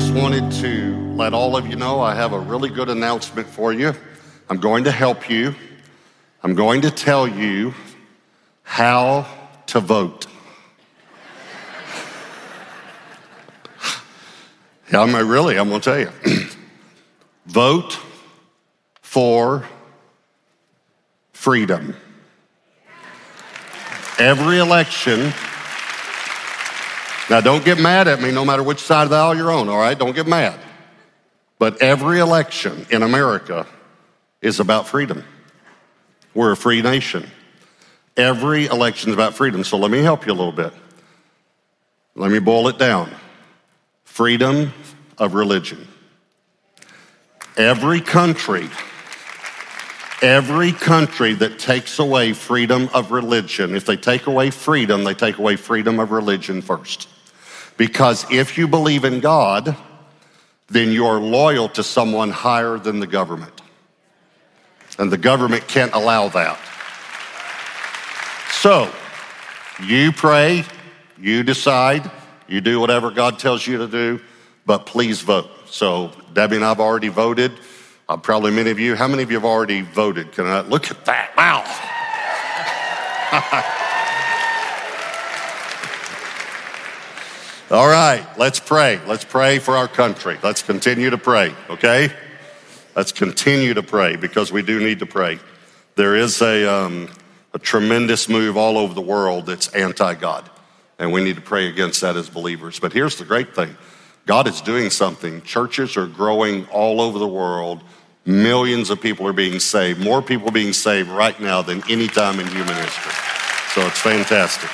just wanted to let all of you know I have a really good announcement for you. I'm going to help you. I'm going to tell you how to vote. Yeah, I'm going to tell you. Vote for freedom. Every election. Now, don't get mad at me no matter which side of the aisle you're on, all right? Don't get mad. But every election in America is about freedom. We're a free nation. Every election is about freedom. So let me help you a little bit. Let me boil it down. Freedom of religion. Every country that takes away freedom of religion, if they take away freedom, they take away freedom of religion first. Because if you believe in God, then you're loyal to someone higher than the government. And the government can't allow that. So, you pray, you decide, you do whatever God tells you to do, but please vote. So Debbie and I have already voted. Probably many of you. How many of you have already voted? Can I look at that? Wow. All right, let's pray. Let's pray for our country. Let's continue to pray, okay? Let's continue to pray because we do need to pray. There is a tremendous move all over the world that's anti-God. And we need to pray against that as believers. But here's the great thing. God is doing something. Churches are growing all over the world. Millions of people are being saved. More people being saved right now than any time in human history. So it's fantastic.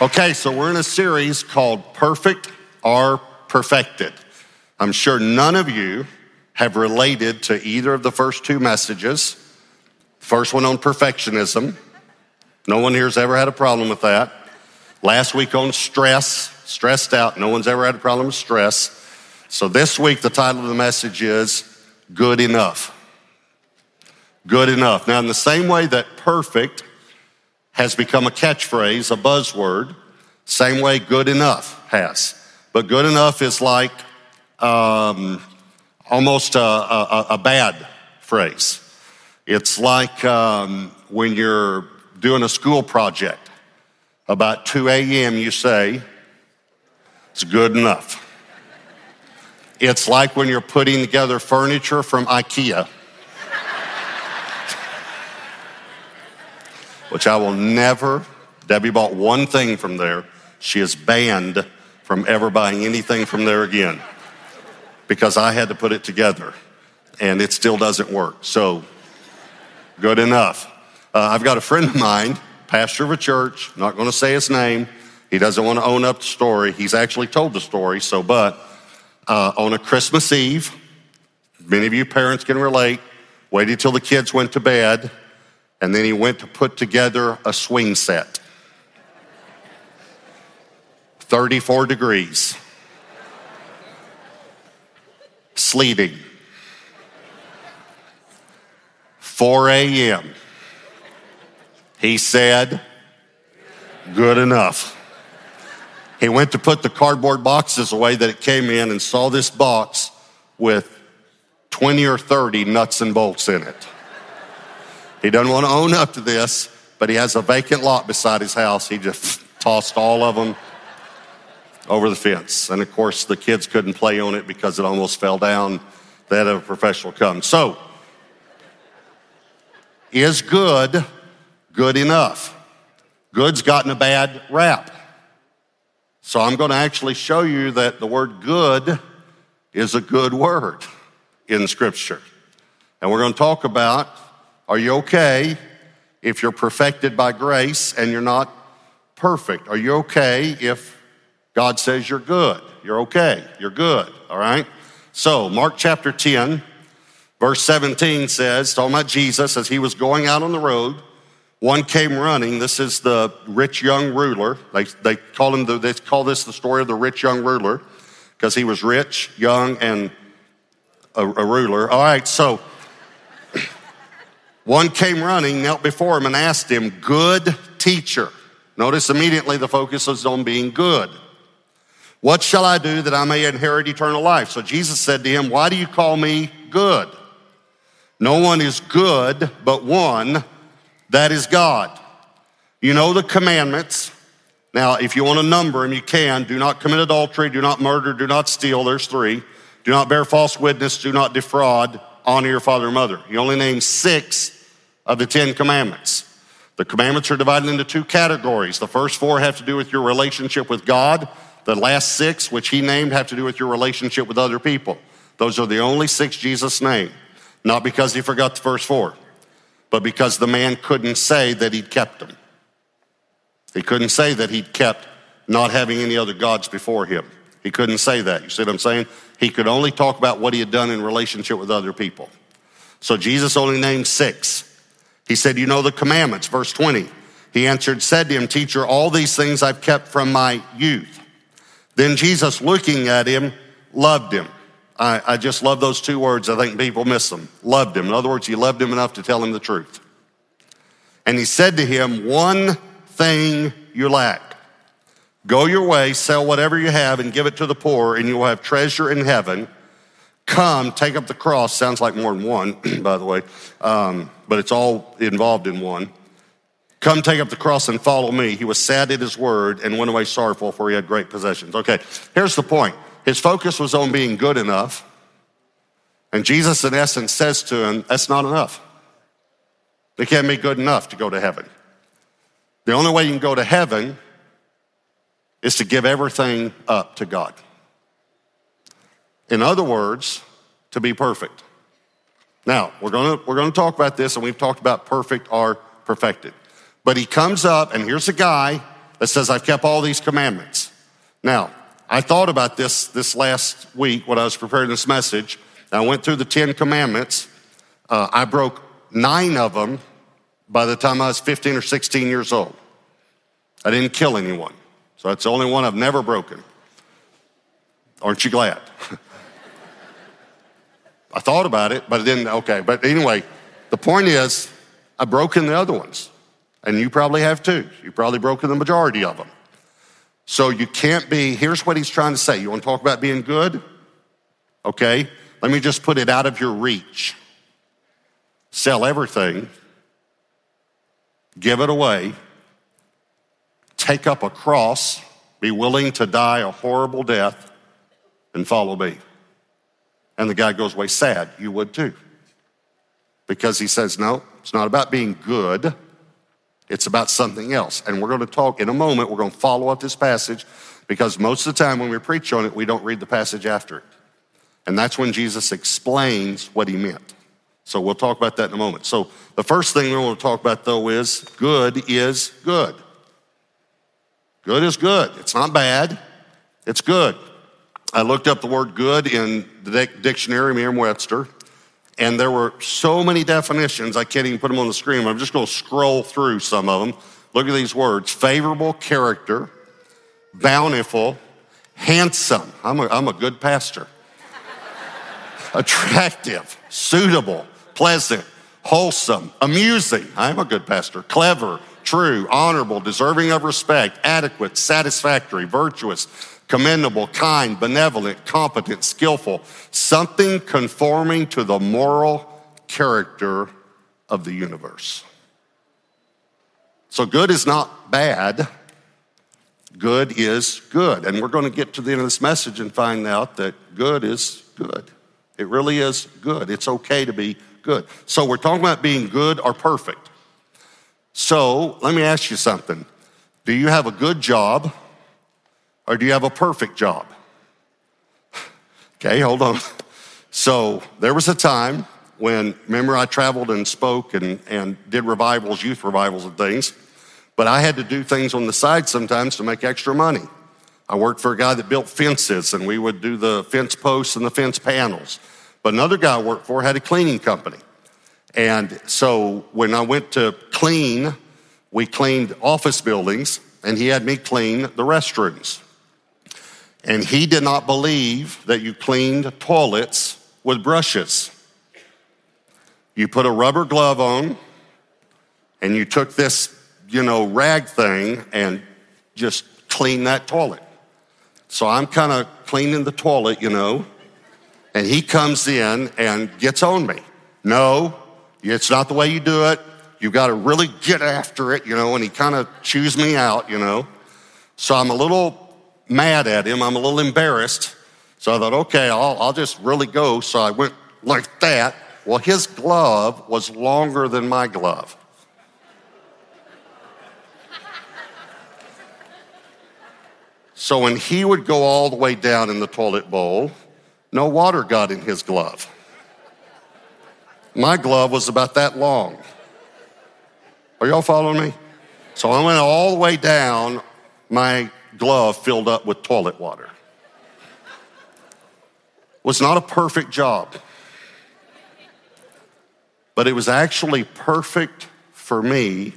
Okay, so we're in a series called Perfect or Perfected. I'm sure none of you have related to either of the first two messages. First one on perfectionism. No one here's ever had a problem with that. Last week on stress, stressed out. No one's ever had a problem with stress. So this week, the title of the message is Good Enough. Good enough. Now, in the same way that perfect has become a catchphrase, a buzzword, same way good enough has. But good enough is like almost a bad phrase. It's like when you're doing a school project. About 2 a.m. you say, it's good enough. It's like when you're putting together furniture from IKEA, which I will never, Debbie bought one thing from there. She is banned from ever buying anything from there again because I had to put it together and it still doesn't work. So good enough. I've got a friend of mine, pastor of a church, not going to say his name. He doesn't want to own up the story. He's actually told the story. So, but on a Christmas Eve, many of you parents can relate, waited till the kids went to bed, and then he went to put together a swing set. 34 degrees. Sleeting. 4 a.m. He said, good enough. He went to put the cardboard boxes away that it came in and saw this box with 20 or 30 nuts and bolts in it. He doesn't want to own up to this, but he has a vacant lot beside his house. He just tossed all of them over the fence. And of course, the kids couldn't play on it because it almost fell down. They had a professional come. So, is good good enough? Good's gotten a bad rap. So I'm going to actually show you that the word good is a good word in Scripture. And we're going to talk about, are you okay if you're perfected by grace and you're not perfect? Are you okay if God says you're good? You're okay. You're good. All right? So Mark chapter 10, verse 17 says, talking about Jesus as he was going out on the road, one came running. This is the rich young ruler. They call this the story of the rich young ruler because he was rich, young, and a ruler. All right, so one came running, knelt before him, and asked him, "Good teacher." Notice immediately the focus is on being good. What shall I do that I may inherit eternal life? So Jesus said to him, why do you call me good? No one is good but one, that is God. You know the commandments. Now, if you want to number them, you can. Do not commit adultery, do not murder, do not steal. There's 3. Do not bear false witness, do not defraud, honor your father and mother. He only names 6 of the 10 commandments. The commandments are divided into 2 categories. The first 4 have to do with your relationship with God. The last 6, which he named, have to do with your relationship with other people. Those are the only 6 Jesus named. Not because he forgot the first 4, but because the man couldn't say that he'd kept them. He couldn't say that he'd kept not having any other gods before him. He couldn't say that. You see what I'm saying? He could only talk about what he had done in relationship with other people. So Jesus only named 6. He said, you know the commandments, verse 20. He answered, said to him, teacher, all these things I've kept from my youth. Then Jesus, looking at him, loved him. I just love those 2 words. I think people miss them. Loved him. In other words, he loved him enough to tell him the truth. And he said to him, one thing you lack. Go your way, sell whatever you have and give it to the poor, and you will have treasure in heaven. Come, take up the cross. Sounds like more than one, by the way, but it's all involved in one. Come, take up the cross and follow me. He was sad at his word and went away sorrowful, for he had great possessions. Okay, here's the point. His focus was on being good enough, and Jesus, in essence, says to him, that's not enough. It can't be good enough to go to heaven. The only way you can go to heaven is to give everything up to God. In other words, to be perfect. Now, we're going to talk about this, and we've talked about perfect or perfected. But he comes up, and here's a guy that says, I've kept all these commandments. Now, I thought about this last week when I was preparing this message. I went through the 10 commandments. I broke 9 of them by the time I was 15 or 16 years old. I didn't kill anyone. So that's the only one I've never broken. Aren't you glad? I thought about it, but it didn't, okay. But anyway, the point is, I've broken the other ones, and you probably have too. You've probably broken the majority of them. So you can't be, here's what he's trying to say. You want to talk about being good? Okay, let me just put it out of your reach. Sell everything, give it away, take up a cross, be willing to die a horrible death, and follow me. And the guy goes away sad. You would too. Because he says, no, it's not about being good. It's about something else. And we're going to talk in a moment. We're going to follow up this passage because most of the time when we preach on it, we don't read the passage after it. And that's when Jesus explains what he meant. So we'll talk about that in a moment. So the first thing we want to talk about, though, is good is good. Good is good. It's not bad. It's good. I looked up the word good in the dictionary, Merriam-Webster, and there were so many definitions, I can't even put them on the screen. I'm just going to scroll through some of them. Look at these words. Favorable character, bountiful, handsome. I'm a good pastor. Attractive, suitable, pleasant, wholesome, amusing. I'm a good pastor. Clever, true, honorable, deserving of respect, adequate, satisfactory, virtuous, commendable, kind, benevolent, competent, skillful, something conforming to the moral character of the universe. So good is not bad. Good is good. And we're going to get to the end of this message and find out that good is good. It really is good. It's okay to be good. So we're talking about being good or perfect. So let me ask you something. Do you have a good job or do you have a perfect job? Okay, hold on. So there was a time when, remember, I traveled and spoke and did revivals, youth revivals and things, but I had to do things on the side sometimes to make extra money. I worked for a guy that built fences, and we would do the fence posts and the fence panels. But another guy I worked for had a cleaning company. And so when I went to clean, we cleaned office buildings, and he had me clean the restrooms. And he did not believe that you cleaned toilets with brushes. You put a rubber glove on, and you took this, rag thing and just cleaned that toilet. So I'm kind of cleaning the toilet, and he comes in and gets on me. No, it's not the way you do it. You got to really get after it, and he kind of chews me out, So I'm a little mad at him. I'm a little embarrassed. So I thought, okay, I'll just really go. So I went like that. Well, his glove was longer than my glove. So when he would go all the way down in the toilet bowl, no water got in his glove. My glove was about that long. Are y'all following me? So I went all the way down, my glove filled up with toilet water. Was not a perfect job, but it was actually perfect for me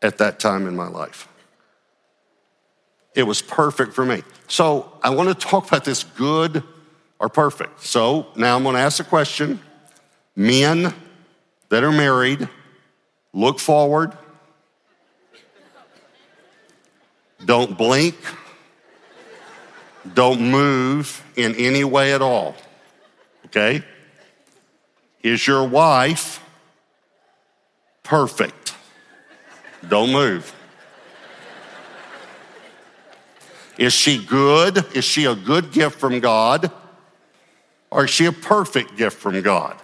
at that time in my life. It was perfect for me. So I want to talk about this good or perfect. So now I'm going to ask a question. Men that are married, look forward. Don't blink. Don't move in any way at all, okay? Is your wife perfect? Don't move. Is she good? Is she a good gift from God? Or is she a perfect gift from God?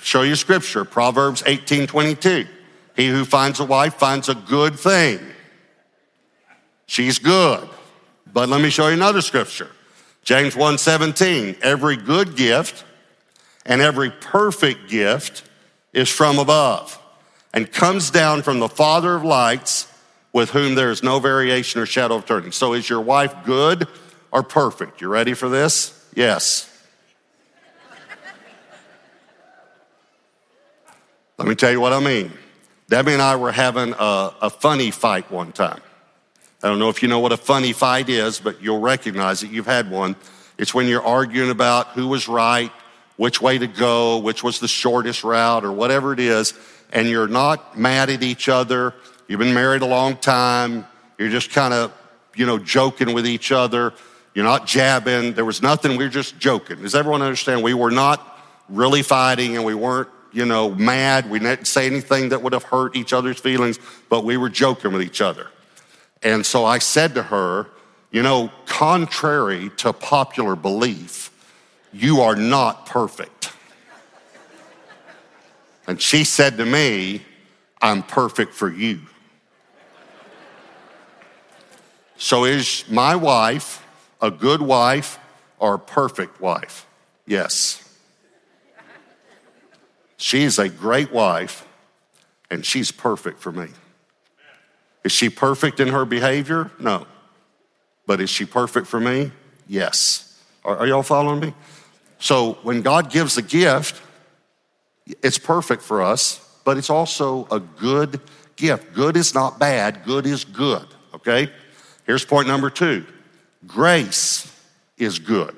Show you scripture, Proverbs 18:22. He who finds a wife finds a good thing. She's good. But let me show you another scripture. James 1:17, every good gift and every perfect gift is from above and comes down from the Father of lights, with whom there is no variation or shadow of turning. So is your wife good or perfect? You ready for this? Yes. Let me tell you what I mean. Debbie and I were having a funny fight one time. I don't know if you know what a funny fight is, but you'll recognize it. You've had one. It's when you're arguing about who was right, which way to go, which was the shortest route, or whatever it is, and you're not mad at each other. You've been married a long time. You're just kind of, joking with each other. You're not jabbing. There was nothing. We were just joking. Does everyone understand? We were not really fighting, and we weren't, mad. We didn't say anything that would have hurt each other's feelings, but we were joking with each other. And so I said to her, contrary to popular belief, you are not perfect. And she said to me, I'm perfect for you. So is my wife a good wife or a perfect wife? Yes. She's a great wife, and she's perfect for me. Is she perfect in her behavior? No. But is she perfect for me? Yes. Are y'all following me? So when God gives a gift, it's perfect for us, but it's also a good gift. Good is not bad. Good is good, okay? Here's point number 2. Grace is good.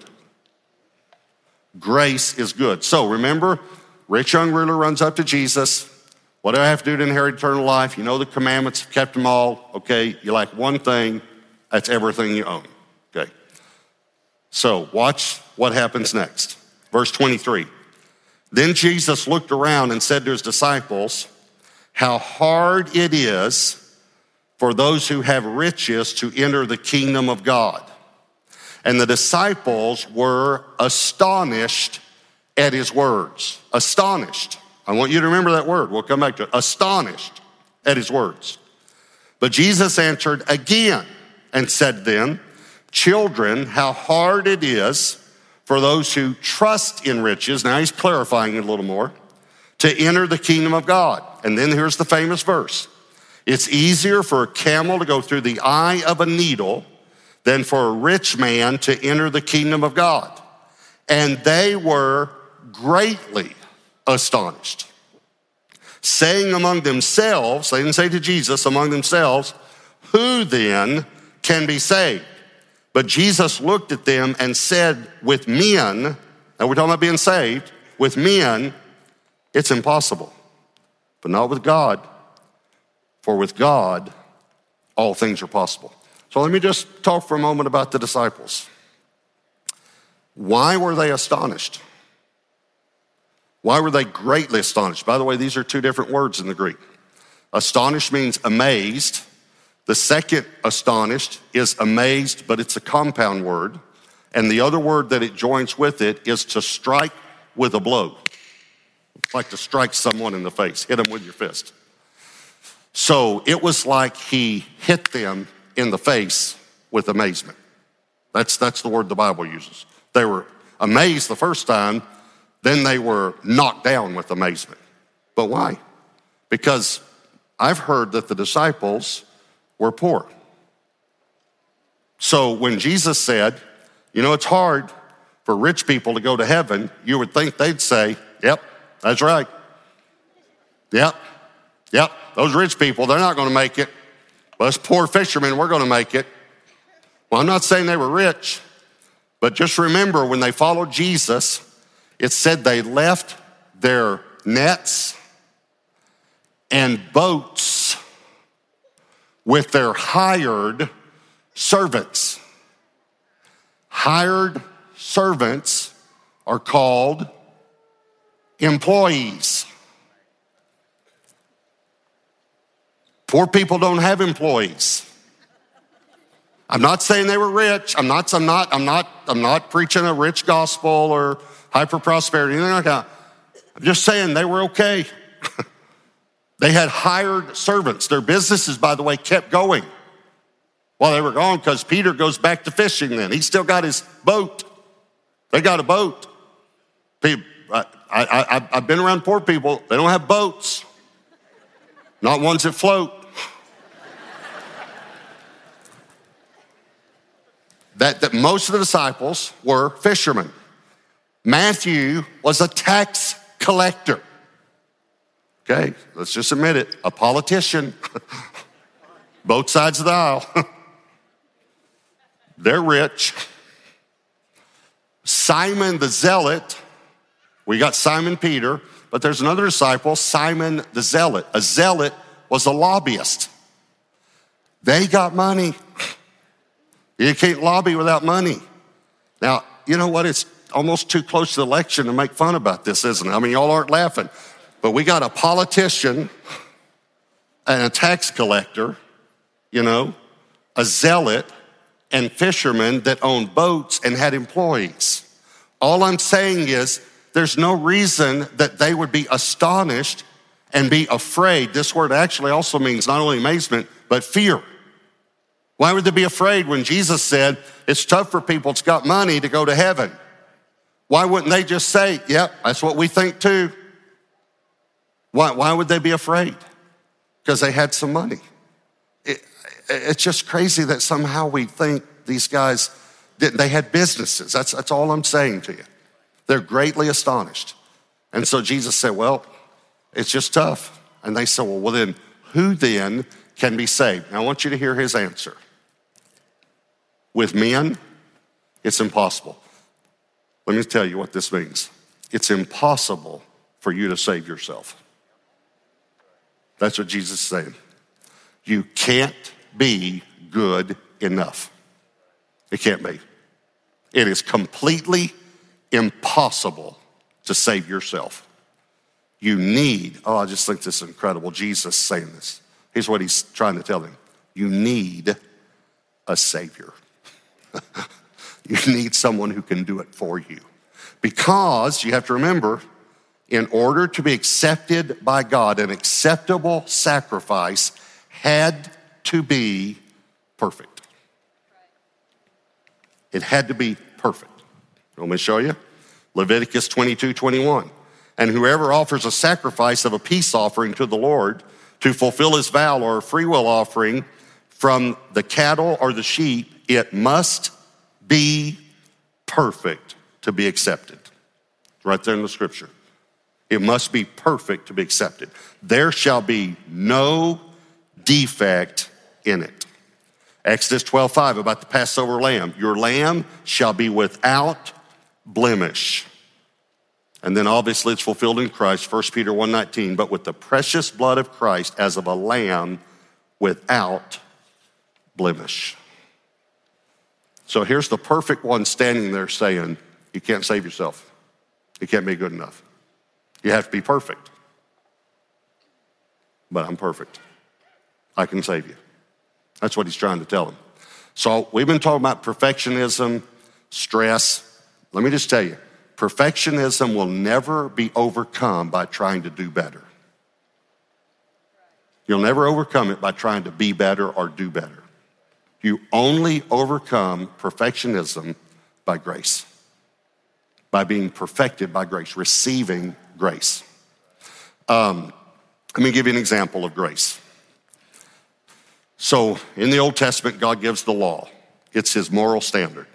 Grace is good. So remember, rich young ruler runs up to Jesus. What do I have to do to inherit eternal life? You know the commandments, have kept them all. Okay, you lack one thing, that's everything you own. Okay. So watch what happens next. Verse 23. Then Jesus looked around and said to his disciples, how hard it is for those who have riches to enter the kingdom of God. And the disciples were astonished at his words. Astonished. I want you to remember that word. We'll come back to it. Astonished at his words. But Jesus answered again and said to them, children, how hard it is for those who trust in riches, now he's clarifying it a little more, to enter the kingdom of God. And then here's the famous verse. It's easier for a camel to go through the eye of a needle than for a rich man to enter the kingdom of God. And they were greatly astonished, saying among themselves, they didn't say to Jesus, among themselves, who then can be saved? But Jesus looked at them and said, with men, now we're talking about being saved, with men, it's impossible, but not with God, for with God, all things are possible. So let me just talk for a moment about the disciples. Why were they astonished? Why were they greatly astonished? By the way, these are two different words in the Greek. Astonished means amazed. The second astonished is amazed, but it's a compound word. And the other word that it joins with it is to strike with a blow. It's like to strike someone in the face, hit them with your fist. So it was like he hit them in the face with amazement. That's the word the Bible uses. They were amazed the first time, then they were knocked down with amazement. But why? Because I've heard that the disciples were poor. So when Jesus said, you know, it's hard for rich people to go to heaven, you would think they'd say, yep, that's right. Yep, those rich people, they're not gonna make it. Well, us poor fishermen, we're gonna make it. Well, I'm not saying they were rich, but just remember when they followed Jesus, it said they left their nets and boats with their hired servants. Hired servants are called employees. Poor people don't have employees. I'm not saying they were rich. I'm not preaching a rich gospel or hyper prosperity. I'm just saying they were okay. They had hired servants. Their businesses, by the way, kept going while they were gone because Peter goes back to fishing then. He still got his boat. They got a boat. I've been around poor people. They don't have boats. Not ones that float. that most of the disciples were fishermen. Matthew was a tax collector. Okay, let's just admit it, a politician. Both sides of the aisle. They're rich. Simon the Zealot, we got Simon Peter, but there's another disciple, Simon the Zealot. A zealot was a lobbyist. They got money. You can't lobby without money. Now, you know what? It's almost too close to the election to make fun about this, isn't it? I mean, y'all aren't laughing. But we got a politician and a tax collector, you know, a zealot and fishermen that owned boats and had employees. All I'm saying is, there's no reason that they would be astonished and be afraid. This word actually also means not only amazement, but fear. Why would they be afraid when Jesus said, it's tough for people that's got money to go to heaven? Why wouldn't they just say, yep, that's what we think too? Why would they be afraid? Because they had some money. It's just crazy that somehow we think these guys, they had businesses. That's all I'm saying to you. They're greatly astonished. And so Jesus said, well, it's just tough. And they said, well, then who then can be saved? Now I want you to hear his answer. With men, it's impossible. Let me tell you what this means. It's impossible for you to save yourself. That's what Jesus is saying. You can't be good enough. It can't be. It is completely impossible to save yourself. You need, oh, I just think this is incredible, Jesus saying this. Here's what he's trying to tell them. You need a savior. You need someone who can do it for you. Because you have to remember, in order to be accepted by God, an acceptable sacrifice had to be perfect. It had to be perfect. Let me show you. Leviticus 22:21. And whoever offers a sacrifice of a peace offering to the Lord to fulfill his vow or a freewill offering from the cattle or the sheep, it must be perfect to be accepted. It's right there in the scripture. It must be perfect to be accepted. There shall be no defect in it. Exodus 12:5 about the Passover lamb. Your lamb shall be without blemish. And then obviously it's fulfilled in Christ, 1 Peter 1:19, but with the precious blood of Christ as of a lamb without blemish. So here's the perfect one standing there saying, you can't save yourself. You can't be good enough. You have to be perfect. But I'm perfect. I can save you. That's what he's trying to tell him. So we've been talking about perfectionism, stress. Let me just tell you, perfectionism will never be overcome by trying to do better. You'll never overcome it by trying to be better or do better. You only overcome perfectionism by grace, by being perfected by grace, receiving grace. Let me give you an example of grace. So in the Old Testament, God gives the law. It's his moral standard.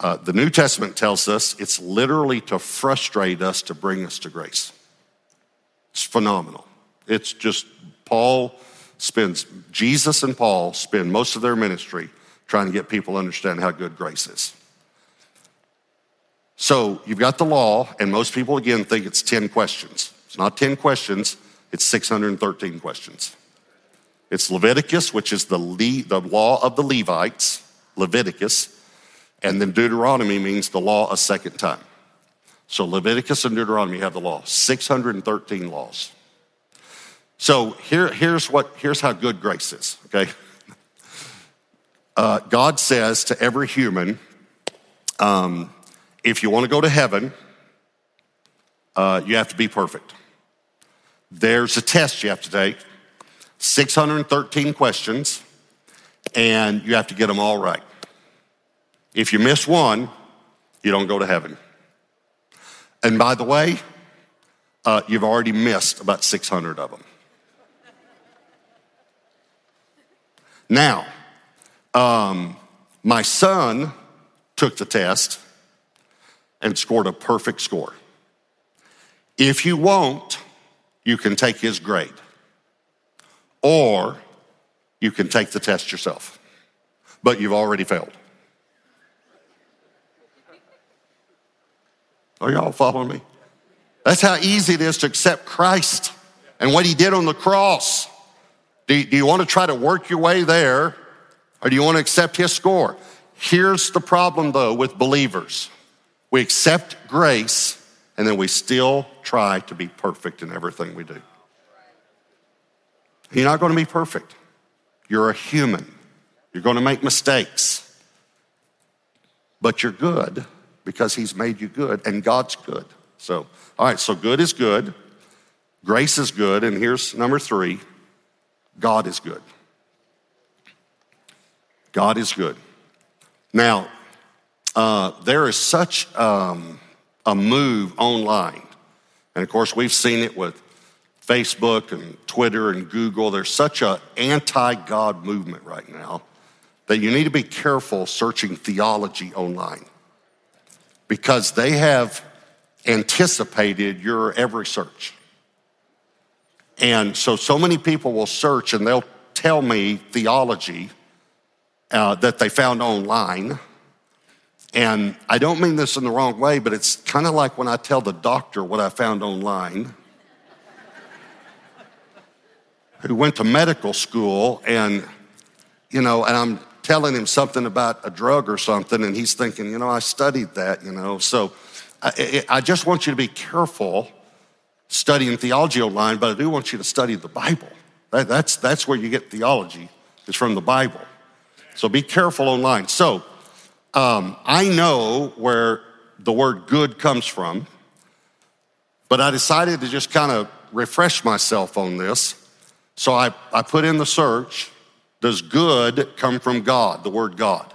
The New Testament tells us it's literally to frustrate us to bring us to grace. It's phenomenal. It's just Jesus and Paul spend most of their ministry trying to get people to understand how good grace is. So you've got the law, and most people, again, think it's 10 questions. It's not 10 questions, it's 613 questions. It's Leviticus, which is the law of the Levites, Leviticus, and then Deuteronomy means the law a second time. So Leviticus and Deuteronomy have the law, 613 laws. So here's how good grace is, okay? God says to every human, if you want to go to heaven, you have to be perfect. There's a test you have to take, 613 questions, and you have to get them all right. If you miss one, you don't go to heaven. And by the way, you've already missed about 600 of them. Now, my son took the test and scored a perfect score. If you won't, you can take his grade. Or you can take the test yourself. But you've already failed. Are y'all following me? That's how easy it is to accept Christ and what he did on the cross. Do you want to try to work your way there, or do you want to accept his score? Here's the problem, though, with believers. We accept grace, and then we still try to be perfect in everything we do. You're not going to be perfect. You're a human. You're going to make mistakes. But you're good because he's made you good, and God's good. So, all right, so good is good. Grace is good. And here's number 3. God is good. God is good. Now, there is such a move online. And, of course, we've seen it with Facebook and Twitter and Google. There's such an anti-God movement right now that you need to be careful searching theology online because they have anticipated your every search. And so many people will search and they'll tell me theology that they found online. And I don't mean this in the wrong way, but it's kind of like when I tell the doctor what I found online, who went to medical school and I'm telling him something about a drug or something, and he's thinking, I studied that, so I just want you to be careful studying theology online, but I do want you to study the Bible. That's where you get theology, is from the Bible. So be careful online. So I know where the word good comes from, but I decided to just kind of refresh myself on this. So I put in the search, does good come from God, the word God?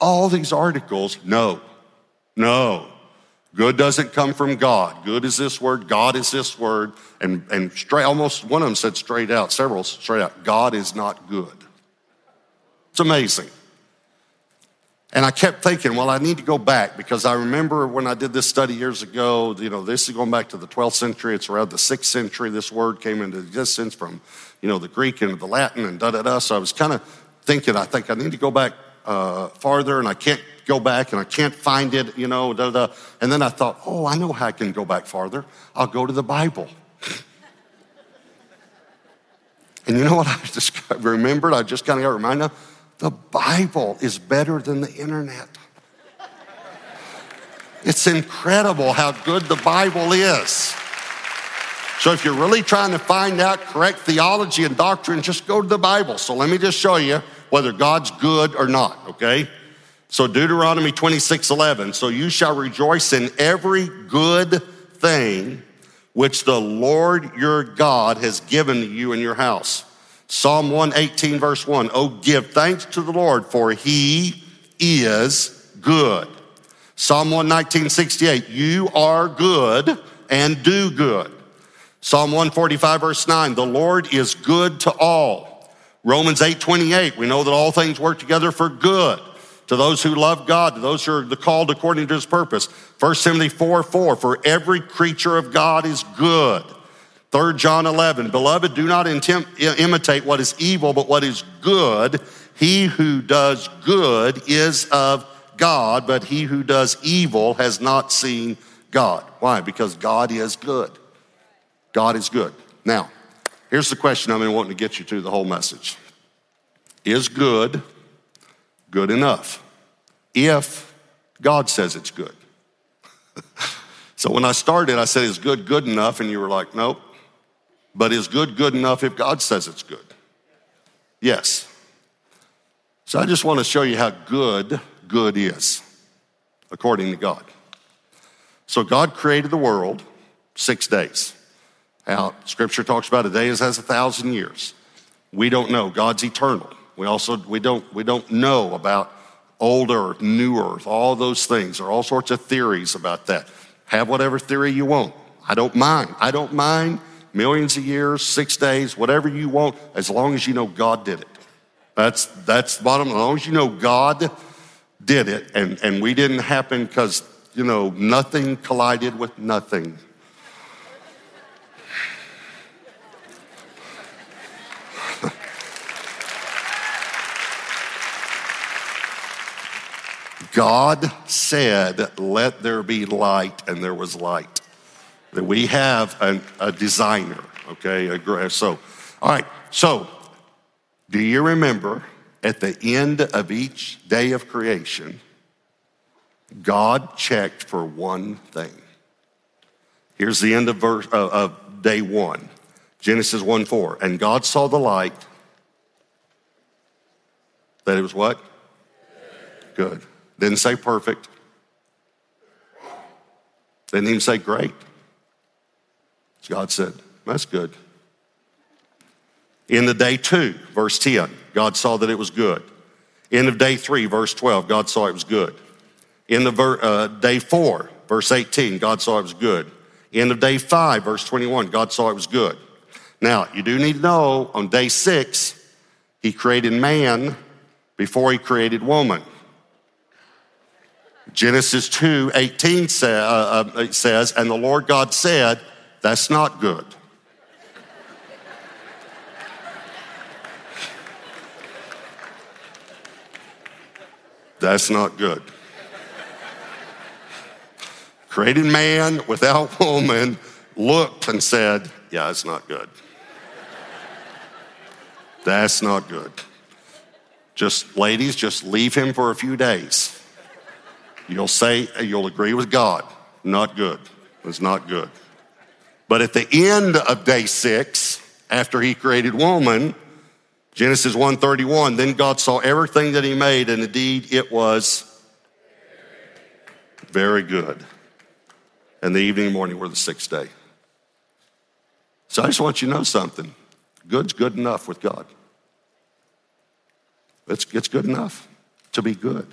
All these articles, No, good doesn't come from God. Good is this word, God is this word, and straight, almost one of them said straight out, several straight out, God is not good. It's amazing. And I kept thinking, well, I need to go back because I remember when I did this study years ago, this is going back to the 12th century, it's around the 6th century, this word came into existence from, the Greek into the Latin and da-da-da, so I was kind of thinking, I think I need to go back farther and I can't go back and I can't find it, And then I thought, I know how I can go back farther. I'll go to the Bible. And you know what I just remembered? I just kind of got reminded of The Bible is better than the internet. It's incredible how good the Bible is. So if you're really trying to find out correct theology and doctrine, just go to the Bible. So let me just show you whether God's good or not, okay? So Deuteronomy 26:11, so you shall rejoice in every good thing which the Lord your God has given to you in your house. Psalm 118 verse 1, oh, give thanks to the Lord, for he is good. Psalm 119:68, you are good and do good. Psalm 145 verse 9, the Lord is good to all. Romans 8:28, we know that all things work together for good to those who love God, to those who are called according to his purpose. 1 Timothy 4:4, for every creature of God is good. 3 John 11, beloved, do not imitate what is evil, but what is good. He who does good is of God, but he who does evil has not seen God. Why? Because God is good. God is good. Now, here's the question I've been wanting to get you to the whole message. Is good good enough if God says it's good? So when I started, I said, is good good enough? And you were like, nope. But is good good enough if God says it's good? Yes. So I just want to show you how good good is, according to God. So God created the world 6 days. Now, Scripture talks about a day as has 1,000 years. We don't know. God's eternal. We don't know about old earth, new earth, all those things. There are all sorts of theories about that. Have whatever theory you want. I don't mind. Millions of years, 6 days, whatever you want, as long as you know God did it. That's the bottom line. As long as you know God did it, and we didn't happen because, you know, nothing collided with nothing. God said, let there be light, and there was light. That we have a designer, okay? So, all right, so do you remember at the end of each day of creation, God checked for one thing. Here's the end of day one, Genesis 1:4. And God saw the light, that it was what? Good. Didn't say perfect. Didn't even say great. God said, that's good. End of day 2, verse 10, God saw that it was good. End of day 3, verse 12, God saw it was good. End of day 4, verse 18, God saw it was good. End of day 5, verse 21, God saw it was good. Now, you do need to know on day 6, he created man before he created woman. Genesis 2:18 says, and the Lord God said, that's not good. That's not good. Created man without woman looked and said, yeah, that's not good. That's not good. Just, ladies, just leave him for a few days. You'll agree with God. Not good. It's not good. But at the end of day 6, after he created woman, Genesis 1:31, then God saw everything that he made, and indeed it was very good. And the evening and morning were the 6th day. So I just want you to know something. Good's good enough with God. It's good enough to be good,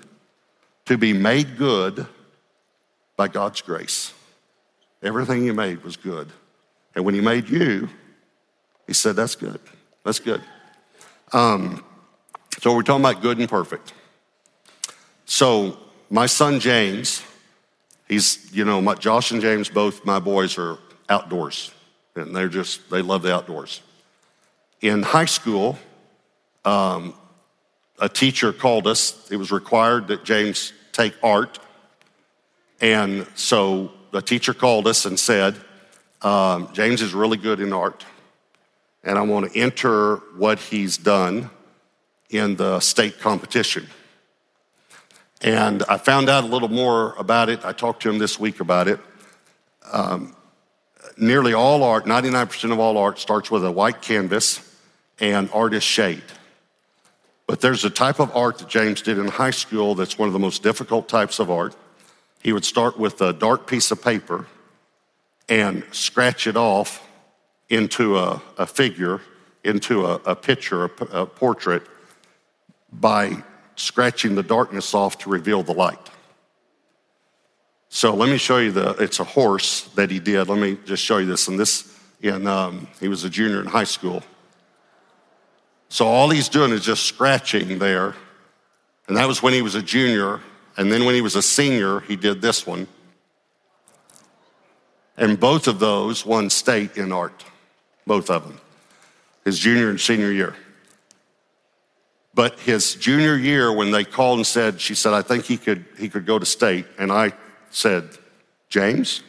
to be made good by God's grace. Everything he made was good. And when he made you, he said, that's good. That's good. So we're talking about good and perfect. So my son James, Josh and James, both my boys, are outdoors. And they love the outdoors. In high school, a teacher called us. It was required that James take art. And so the teacher called us and said, James is really good in art, and I want to enter what he's done in the state competition. And I found out a little more about it. I talked to him this week about it. Nearly all art, 99% of all art, starts with a white canvas and artist shade. But there's a type of art that James did in high school that's one of the most difficult types of art. He would start with a dark piece of paper and scratch it off into a figure, into a picture, a portrait, by scratching the darkness off to reveal the light. So let me show you it's a horse that he did. Let me just show you this. And he was a junior in high school. So all he's doing is just scratching there. And that was when he was a junior. And then when he was a senior, he did this one. And both of those won state in art, both of them, his junior and senior year. But his junior year, when they called and said, she said, I think he could go to state. And I said, James?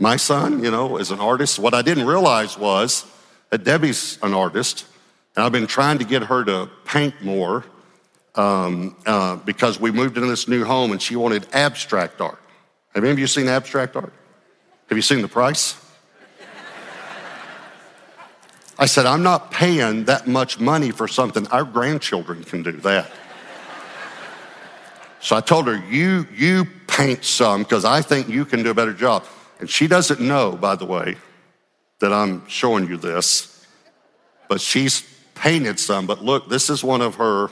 My son, is an artist. What I didn't realize was that Debbie's an artist, and I've been trying to get her to paint more because we moved into this new home, and she wanted abstract art. Have any of you seen abstract art? Have you seen the price? I said, I'm not paying that much money for something. Our grandchildren can do that. So I told her, you paint some because I think you can do a better job. And she doesn't know, by the way, that I'm showing you this, but she's painted some. But look, this is one of her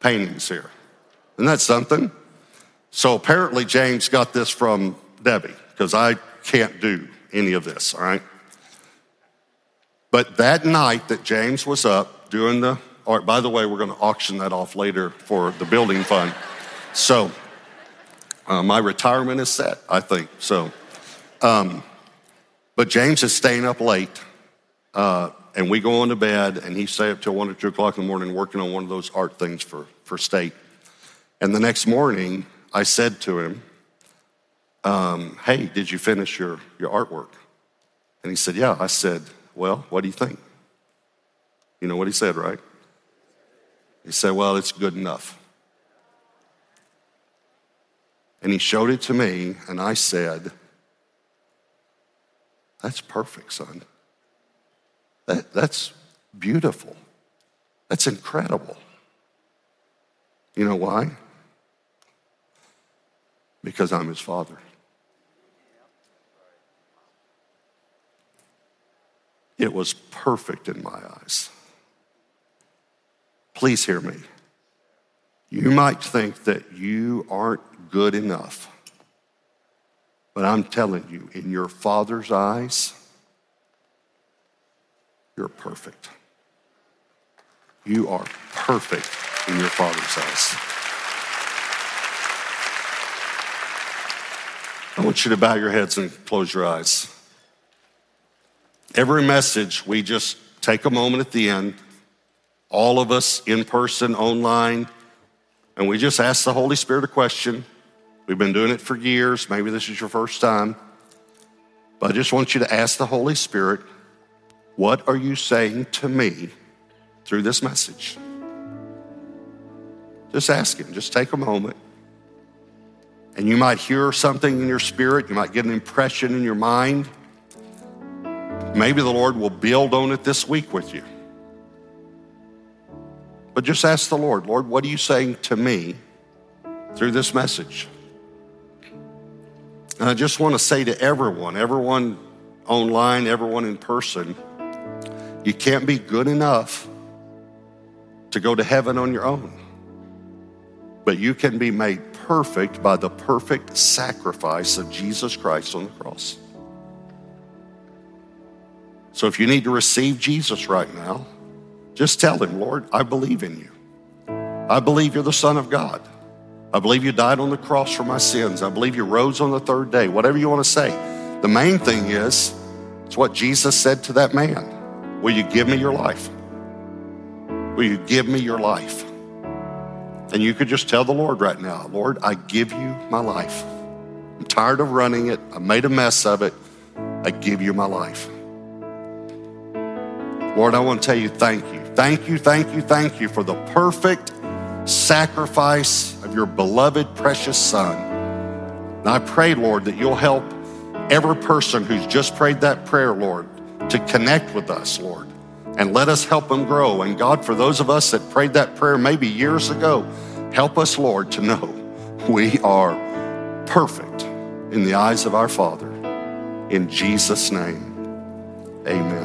paintings here. Isn't that something? So apparently James got this from Debbie because I can't do any of this, all right? But that night that James was up doing the art, by the way, we're going to auction that off later for the building fund. So my retirement is set, I think. So, but James is staying up late, and we go on to bed, and he stay up till 1 or 2 o'clock in the morning working on one of those art things for state. And the next morning, I said to him, hey, did you finish your artwork? And he said, yeah. I said, well, what do you think? You know what he said, right? He said, well, it's good enough. And he showed it to me, and I said, that's perfect, son. That's beautiful. That's incredible. You know why? Because I'm his father. It was perfect in my eyes. Please hear me. You might think that you aren't good enough, but I'm telling you, in your father's eyes, you're perfect. You are perfect in your father's eyes. I want you to bow your heads and close your eyes. Every message, we just take a moment at the end, all of us in person, online, and we just ask the Holy Spirit a question. We've been doing it for years. Maybe this is your first time. But I just want you to ask the Holy Spirit, what are you saying to me through this message? Just ask him. Just take a moment. And you might hear something in your spirit. You might get an impression in your mind. Maybe the Lord will build on it this week with you. But just ask the Lord, Lord, what are you saying to me through this message? And I just want to say to everyone online, everyone in person, you can't be good enough to go to heaven on your own. But you can be made perfect by the perfect sacrifice of Jesus Christ on the cross. So if you need to receive Jesus right now, just tell him, Lord, I believe in you. I believe you're the Son of God. I believe you died on the cross for my sins. I believe you rose on the third day. Whatever you want to say. The main thing is, it's what Jesus said to that man. Will you give me your life? Will you give me your life? And you could just tell the Lord right now, Lord, I give you my life. I'm tired of running it. I made a mess of it. I give you my life. Lord, I want to tell you thank you Thank you, thank you, thank you for the perfect sacrifice of your beloved, precious Son. And I pray, Lord, that you'll help every person who's just prayed that prayer, Lord, to connect with us, Lord, and let us help them grow. And God, for those of us that prayed that prayer maybe years ago, help us, Lord, to know we are perfect in the eyes of our Father. In Jesus' name, amen.